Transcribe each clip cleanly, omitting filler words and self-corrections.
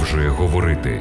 продовжує говорити.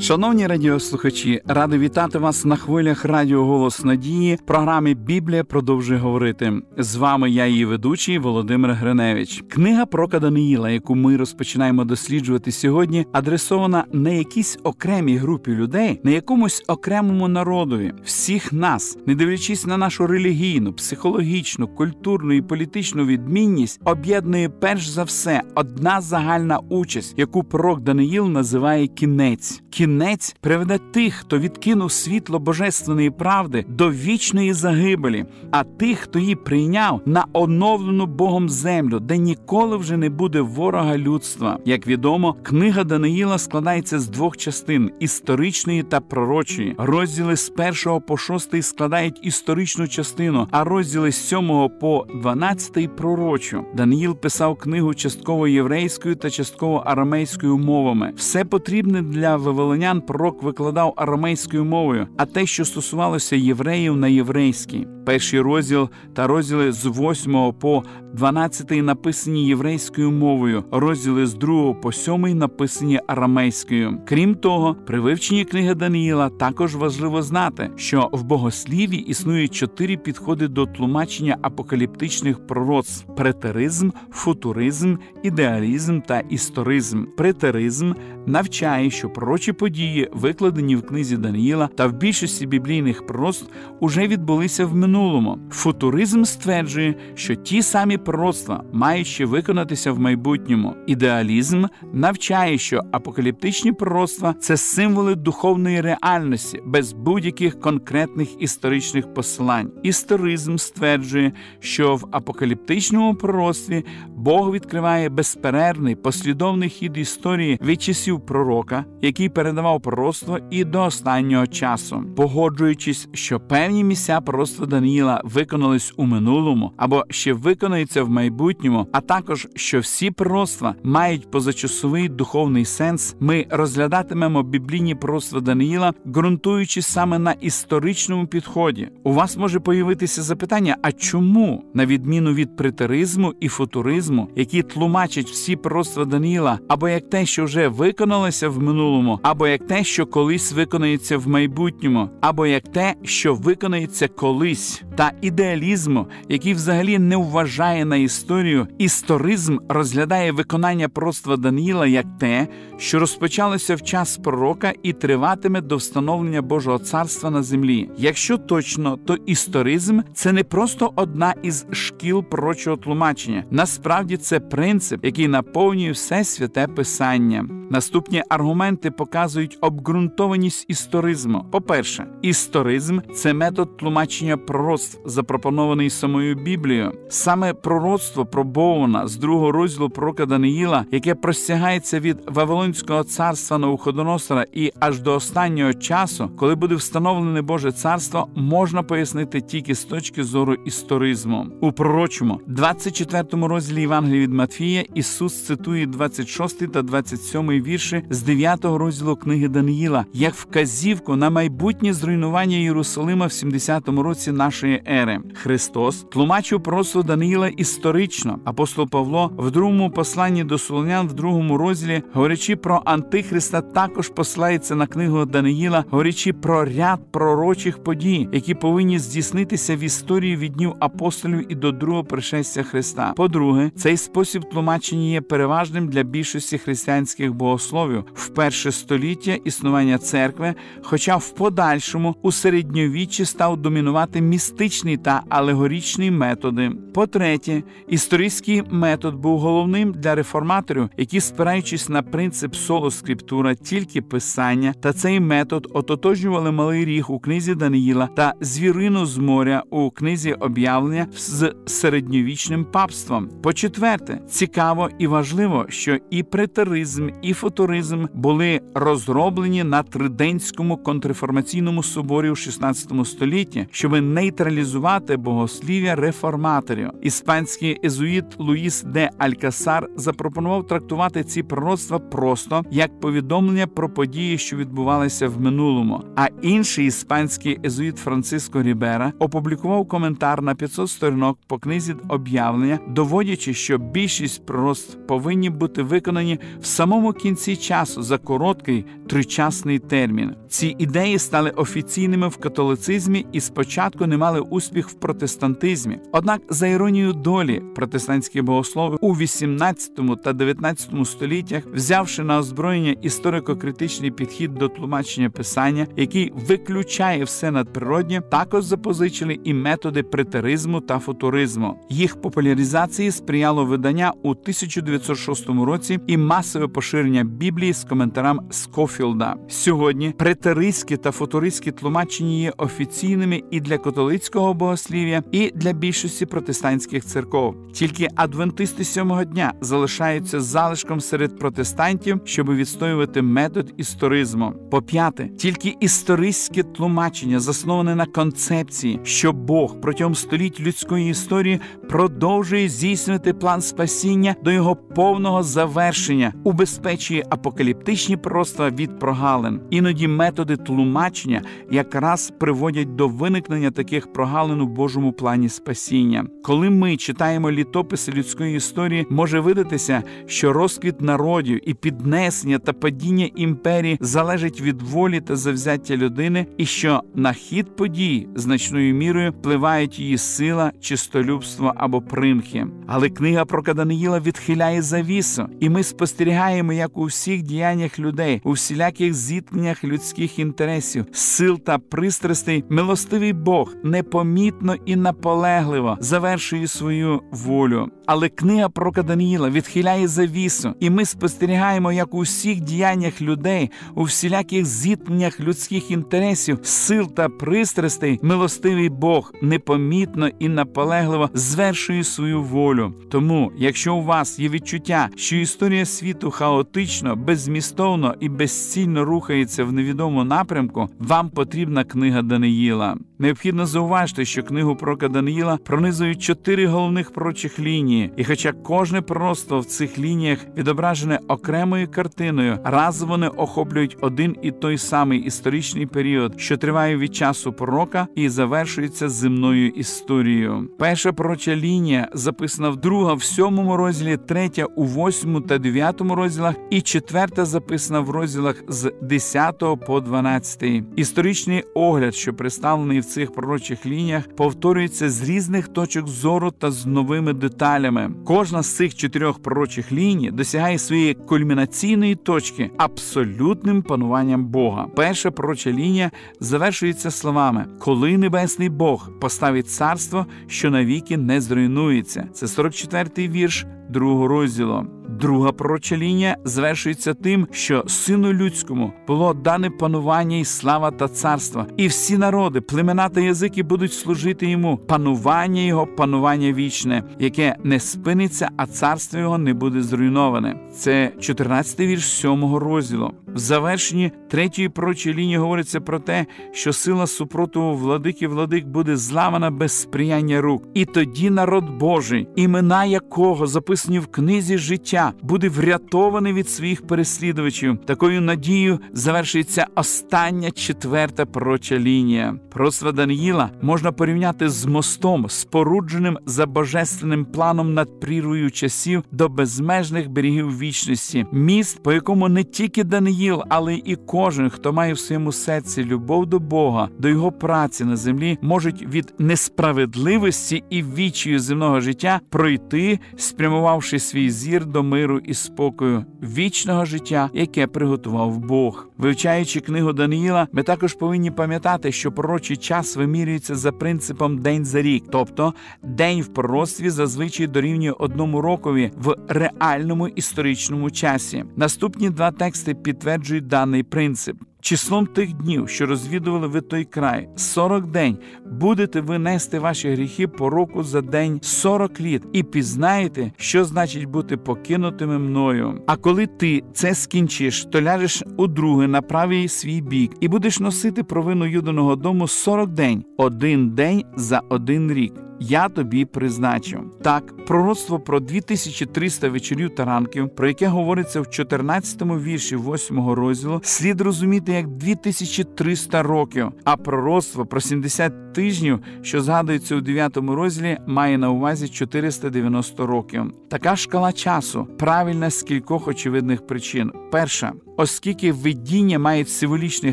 Шановні радіослухачі, радий вітати вас на хвилях Радіо Голос Надії, програмі «Біблія продовжує говорити». З вами я, її ведучий, Володимир Гриневич. Книга пророка Даниїла, яку ми розпочинаємо досліджувати сьогодні, адресована не якійсь окремій групі людей, не якомусь окремому народові. Всіх нас, не дивлячись на нашу релігійну, психологічну, культурну і політичну відмінність, об'єднує перш за все одна загальна участь, яку пророк Даниїл називає «кінець». Кінець приведе тих, хто відкинув світло божественної правди, до вічної загибелі, а тих, хто її прийняв, на оновлену Богом землю, де ніколи вже не буде ворога людства. Як відомо, книга Даниїла складається з двох частин – історичної та пророчої. Розділи з 1 по 6 складають історичну частину, а розділи з 7 по 12 – пророчу. Даниїл писав книгу частково єврейською та частково арамейською мовами. Все потрібне для вавилонян пророк викладав арамейською мовою, а те, що стосувалося євреїв, на єврейській. Перший розділ та розділи з 8 по 12 написані єврейською мовою, розділи з 2 по 7 написані арамейською. Крім того, при вивченні книги Даниїла також важливо знати, що в богосліві існують 4 підходи до тлумачення апокаліптичних пророцтв – претеризм, футуризм, ідеалізм та історизм. Претеризм навчає, що пророчі події, викладені в книзі Даниїла та в більшості біблійних пророцтв, уже відбулися в минулому. Футуризм стверджує, що ті самі пророцтва мають ще виконатися в майбутньому. Ідеалізм навчає, що апокаліптичні пророцтва – це символи духовної реальності, без будь-яких конкретних історичних посилань. Історизм стверджує, що в апокаліптичному пророцтві Бог відкриває безперервний, послідовний хід історії від часів пророка, який передавав пророцтво і до останнього часу. Погоджуючись, що певні місця пророцтва Даниїла виконались у минулому або ще виконаються в майбутньому, а також, що всі пророцтва мають позачасовий духовний сенс, ми розглядатимемо біблійні пророцтва Даниїла, ґрунтуючи саме на історичному підході. У вас може появитися запитання, а чому, на відміну від претеризму і футуризму, які тлумачать всі пророцтва Даниїла, або як те, що вже виконалося в минулому, або як те, що колись виконається в майбутньому, або як те, що виконається колись, та ідеалізму, який взагалі не вважає на історію, історизм розглядає виконання пророцтва Даниїла як те, що розпочалося в час пророка і триватиме до встановлення Божого царства на землі. Якщо точно, то історизм – це не просто одна із шкіл пророчого тлумачення. Насправді це принцип, який наповнює все святе писання. Наступні аргументи показують обґрунтованість історизму. По-перше, історизм – це метод тлумачення пророцтв, запропонований самою Біблією. Саме пророцтво про Боуна з 2 розділу пророка Даниїла, яке простягається від Вавилонського царства Навуходоносора і аж до останнього часу, коли буде встановлене Боже царство, можна пояснити тільки з точки зору історизму. У пророчому 24 розділі Євангелії від Матфія Ісус цитує 26 та 27 вірші з 9 розділу книги Даниїла, як вказівку на майбутнє зруйнування Єрусалима в 70-му році нашої ери. Христос тлумачив пророцтво Даниїла історично. Апостол Павло в другому посланні до Солунян в 2 розділі, говорячи про Антихриста, також посилається на книгу Даниїла, говорячи про ряд пророчих подій, які повинні здійснитися в історії від днів апостолів і до другого пришестя Христа. По-друге, цей спосіб тлумачення є переважним для більшості християнських богословів в перше століття існування церкви, хоча в подальшому у середньовіччі став домінувати містичний та алегорічний методи. По-третє, історичний метод був головним для реформаторів, які, спираючись на принцип соло скриптура, тільки писання, та цей метод ототожнювали Малий Ріг у книзі Даниїла та Звірину з моря у книзі Об'явлення з середньовічним папством. По-четверте, цікаво і важливо, що і претеризм, і футуризм були розроблені розроблені на Тридентському контрреформаційному соборі у 16 столітті, щоб нейтралізувати богослів'я реформаторів. Іспанський езуїт Луїс де Алькасар запропонував трактувати ці пророцтва просто як повідомлення про події, що відбувалися в минулому. А інший іспанський езуїт Франциско Рібера опублікував коментар на 500 сторінок по книзі «Об'явлення», доводячи, що більшість пророцтв повинні бути виконані в самому кінці часу за короткий тричасний термін. Ці ідеї стали офіційними в католицизмі і спочатку не мали успіх в протестантизмі. Однак, за іронією долі, протестантські богослови у 18 та 19 століттях, взявши на озброєння історико-критичний підхід до тлумачення писання, який виключає все надприроднє, також запозичили і методи претеризму та футуризму. Їх популяризації сприяло видання у 1906 році і масове поширення Біблії з коментарем Скофілда. Сьогодні претеристські та футуристські тлумачення є офіційними і для католицького богослів'я, і для більшості протестантських церков. Тільки адвентисти сьомого дня залишаються залишком серед протестантів, щоб відстоювати метод історизму. По-п'яте, тільки історичне тлумачення засноване на концепції, що Бог протягом століть людської історії продовжує здійснювати план спасіння до його повного завершення, убезпечує апокаліптичні пророцтва від прогалин. Іноді методи тлумачення якраз приводять до виникнення таких прогалин у Божому плані спасіння. Коли ми читаємо літописи людської історії, може видатися, що розквіт народів і піднесення та падіння імперії залежить від волі та завзяття людини, і що на хід подій значною мірою впливають її сила, чистолюбство або примхи. Але книга про Даниїла відхиляє завісу, і ми спостерігаємо, як у всіх діяннях людей, у всіляких зіткненнях людських інтересів, сил та пристрастей, милостивий Бог непомітно і наполегливо завершує свою волю. Але книга про Даниїла відхиляє завісу, і ми спостерігаємо, як у всіх діяннях людей, у всіляких зіткненнях людських інтересів, сил та пристрастей, милостивий Бог непомітно і наполегливо звершує свою волю. Тому, якщо у вас є відчуття, що історія світу хаотично, беззмістовно і безцільно рухається в невідому напрямку, вам потрібна книга Даниїла. Необхідно зауважити, що книгу пророка Даниїла пронизують 4 головних пророчих лінії, і хоча кожне пророцтво в цих лініях відображене окремою картиною, разом вони охоплюють один і той самий історичний період, що триває від часу пророка і завершується земною історією. Перша пророча лінія записана друга в 7 розділі, 3 у 8 та 9 розділах і 4 записана в розділах з 10 по 12. Історичний огляд, що представлений в цих пророчих лініях, повторюється з різних точок зору та з новими деталями. Кожна з цих 4 пророчих ліній досягає своєї кульмінаційної точки абсолютним пануванням Бога. Перша пророча лінія завершується словами: «Коли небесний Бог поставить царство, що навіки не зруйнується». Це 44-й вірш 2 розділу. Друга пророча лінія завершується тим, що сину людському було дане панування і слава та царство, і всі народи, племена та язики будуть служити йому, панування його, панування вічне, яке не спиниться, а царство його не буде зруйноване. Це 14-й вірш 7-го розділу. В завершенні третьої пророчої лінії говориться про те, що сила супротиву владик буде зламана без сприяння рук. І тоді народ Божий, імена якого записані в книзі життя, буде врятований від своїх переслідувачів. Такою надією завершується остання 4-та пророча лінія. Пророцтво Даниїла можна порівняти з мостом, спорудженим за божественним планом над прірвою часів до безмежних берегів вічності. Міст, по якому не тільки Даниїл, але і кожен, хто має в своєму серці любов до Бога, до його праці на землі, можуть від несправедливості і відчаю земного життя пройти, спрямувавши свій зір до миру і спокою, вічного життя, яке приготував Бог. Вивчаючи книгу Даниїла, ми також повинні пам'ятати, що пророчий час вимірюється за принципом день за рік, тобто день в пророцтві зазвичай дорівнює 1 рокові в реальному історичному часі. Наступні 2 тексти підтверджують підтверджують даний принцип. Числом тих днів, що розвідували ви той край, 40 день, будете ви нести ваші гріхи по року за день 40 літ, і пізнаєте, що значить бути покинутими мною. А коли ти це скінчиш, то ляжеш удруге на правий свій бік, і будеш носити провину юдиного дому 40 день, 1 день за 1 рік. Я тобі призначив. Так, пророцтво про 2300 вечорів та ранків, про яке говориться в 14-му вірші 8-го розділу, слід розуміти як 2300 років, а пророцтво про 70 тижнів, що згадується у 9-му розділі, має на увазі 490 років. Така шкала часу правильна з кількох очевидних причин. Перша. Оскільки видіння має символічний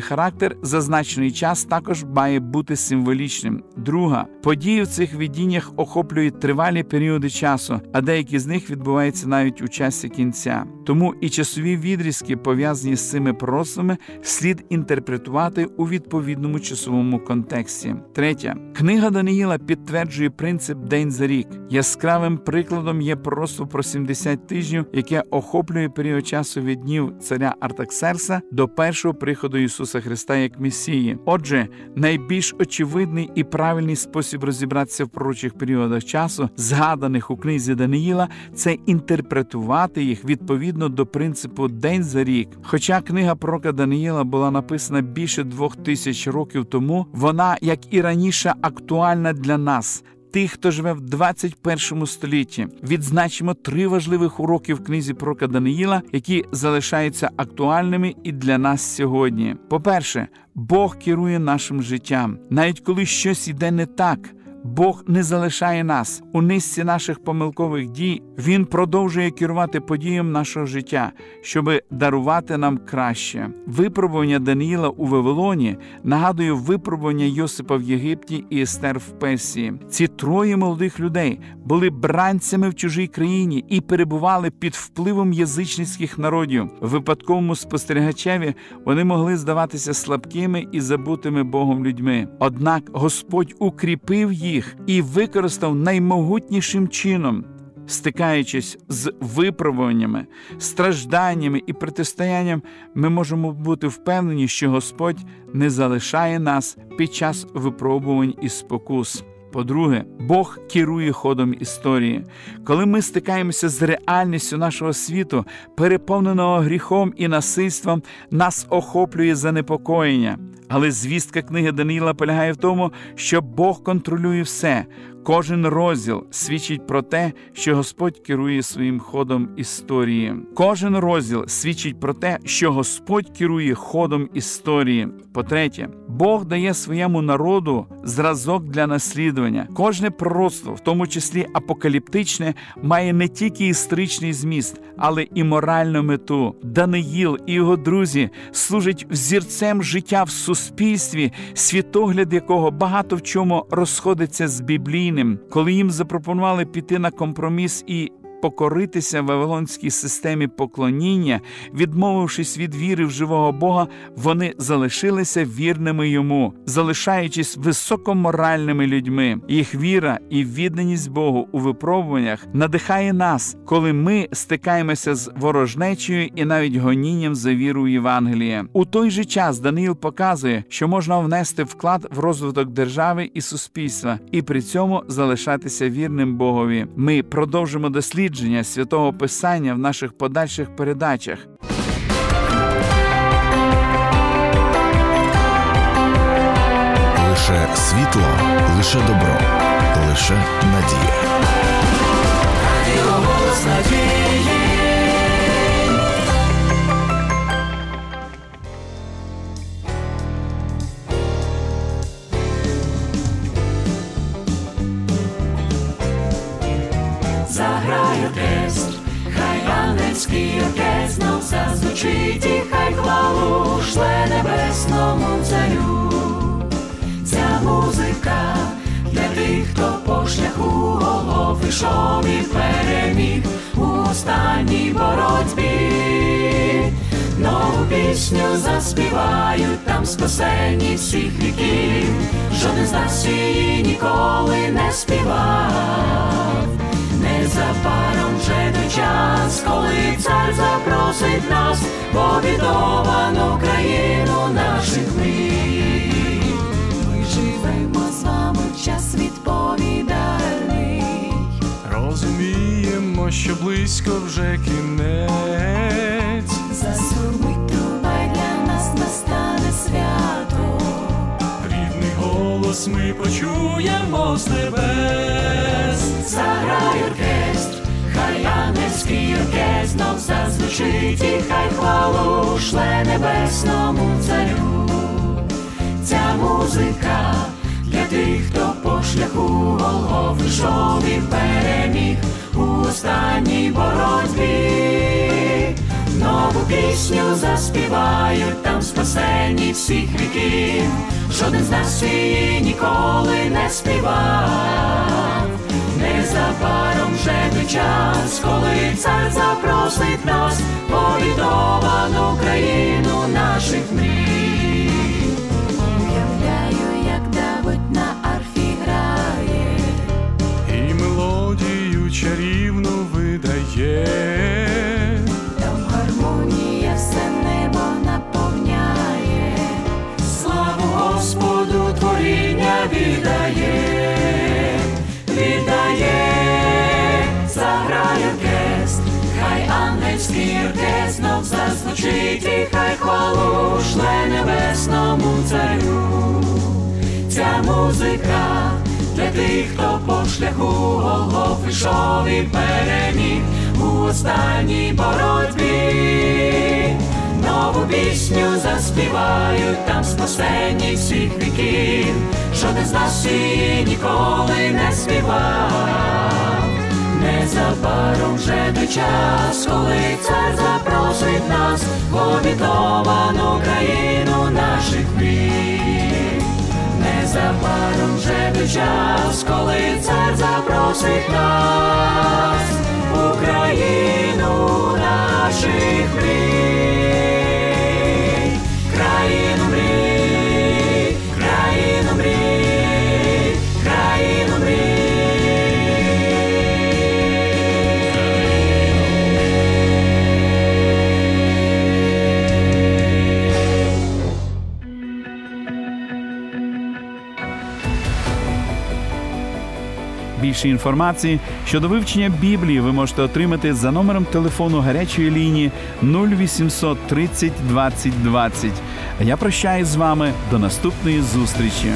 характер, зазначений час також має бути символічним. Друга. Події в цих видіннях охоплюють тривалі періоди часу, а деякі з них відбуваються навіть у часі кінця. Тому і часові відрізки, пов'язані з цими пророцтвами, слід інтерпретувати у відповідному часовому контексті. Третя. Книга Даниїла підтверджує принцип «день за рік». Яскравим прикладом є пророцтво про 70 тижнів, яке охоплює період часу від днів царя Артаксерса до першого приходу Ісуса Христа як Месії. Отже, найбільш очевидний і правильний спосіб розібратися в пророчих періодах часу, згаданих у книзі Даниїла, це інтерпретувати їх відповідно до принципу «день за рік». Хоча книга пророка Даниїла була написана більше 2000 років тому, вона, як і раніше, актуальна для нас – тих, хто живе в 21 столітті. Відзначимо 3 важливих уроки в книзі пророка Даниїла, які залишаються актуальними і для нас сьогодні. По-перше, Бог керує нашим життям. Навіть коли щось йде не так, Бог не залишає нас. У низці наших помилкових дій Він продовжує керувати подіям нашого життя, щоб дарувати нам краще. Випробування Даниїла у Вавилоні нагадує випробування Йосипа в Єгипті і Естер в Персії. Ці 3 молодих людей були бранцями в чужій країні і перебували під впливом язичницьких народів. Випадковому спостерігачеві вони могли здаватися слабкими і забутими Богом людьми. Однак Господь укріпив їх і використав наймогутнішим чином. Стикаючись з випробуваннями, стражданнями і протистоянням, ми можемо бути впевнені, що Господь не залишає нас під час випробувань і спокус. По-друге, Бог керує ходом історії. Коли ми стикаємося з реальністю нашого світу, переповненого гріхом і насильством, нас охоплює занепокоєння. Але звістка книги Даниїла полягає в тому, що Бог контролює все. Кожен розділ свідчить про те, що Господь керує своїм ходом історії. Кожен розділ свідчить про те, що Господь керує ходом історії. По-третє, Бог дає своєму народу зразок для наслідування. Кожне пророцтво, в тому числі апокаліптичне, має не тільки історичний зміст, але і моральну мету. Даниїл і його друзі служать взірцем життя в суспільстві, світогляд якого багато в чому розходиться з біблійним. Коли їм запропонували піти на компроміс і покоритися вавилонській системі поклоніння, відмовившись від віри в живого Бога, вони залишилися вірними йому, залишаючись високоморальними людьми. Їх віра і відданість Богу у випробуваннях надихає нас, коли ми стикаємося з ворожнечею і навіть гонінням за віру в Євангеліє. У той же час Даниїл показує, що можна внести вклад в розвиток держави і суспільства, і при цьому залишатися вірним Богові. Ми продовжимо дослідження Святого Писання в наших подальших передачах. Лише світло, лише добро, лише надія. Радіо Голос Надії. Ангельський оркестр нам зазвучить, і хай хвалу шле небесному царю. Ця музика для тих, хто по шляху голов ішов і переміг у останній боротьбі. Нову пісню заспівають там спасені всіх віків, жоден з нас її ніколи не співав. Незабаром вже той час, коли цар запросить нас побідовано країну наших мрій. Ми живемо з вами в час відповідальний. Розуміємо, що близько вже кінець. Засурмить труба, для нас настане свято. Рідний голос ми почуємо з небес. Заграй оркестр, хай ангельський оркестр знов зазвучить, і хай хвалу шле небесному царю. Ця музика для тих, хто по шляху Голгофи йшов і переміг у останній боротьбі. Нову пісню заспівають там спасенні всіх віків. Жоден з нас її ніколи не співав. Незабаром вже той час, коли цар запросить нас повідовану країну наших мрій. Уявляю, як Давид на арфі грає, і мелодію чарівну видає. Там гармонія все небо наповняє, славу Господу творіння віддає. Заграй оркестр, хай ангельський оркестр знов зазвучить, і хай хвалу шле небесному царю. Ця музика для тих, хто по шляху Голгофи йшов і переміг у останній боротьбі. Нову пісню заспівають там спасенні всіх віків. Жоден з нас її ніколи не співав. Незабаром вже той час, коли цар запросить нас в обітовану країну наших мрій. Незабаром вже той час, коли цар запросить нас в країну наших мрій. Більше інформації щодо вивчення Біблії ви можете отримати за номером телефону гарячої лінії 0800 30 20 20. А я прощаюсь з вами до наступної зустрічі.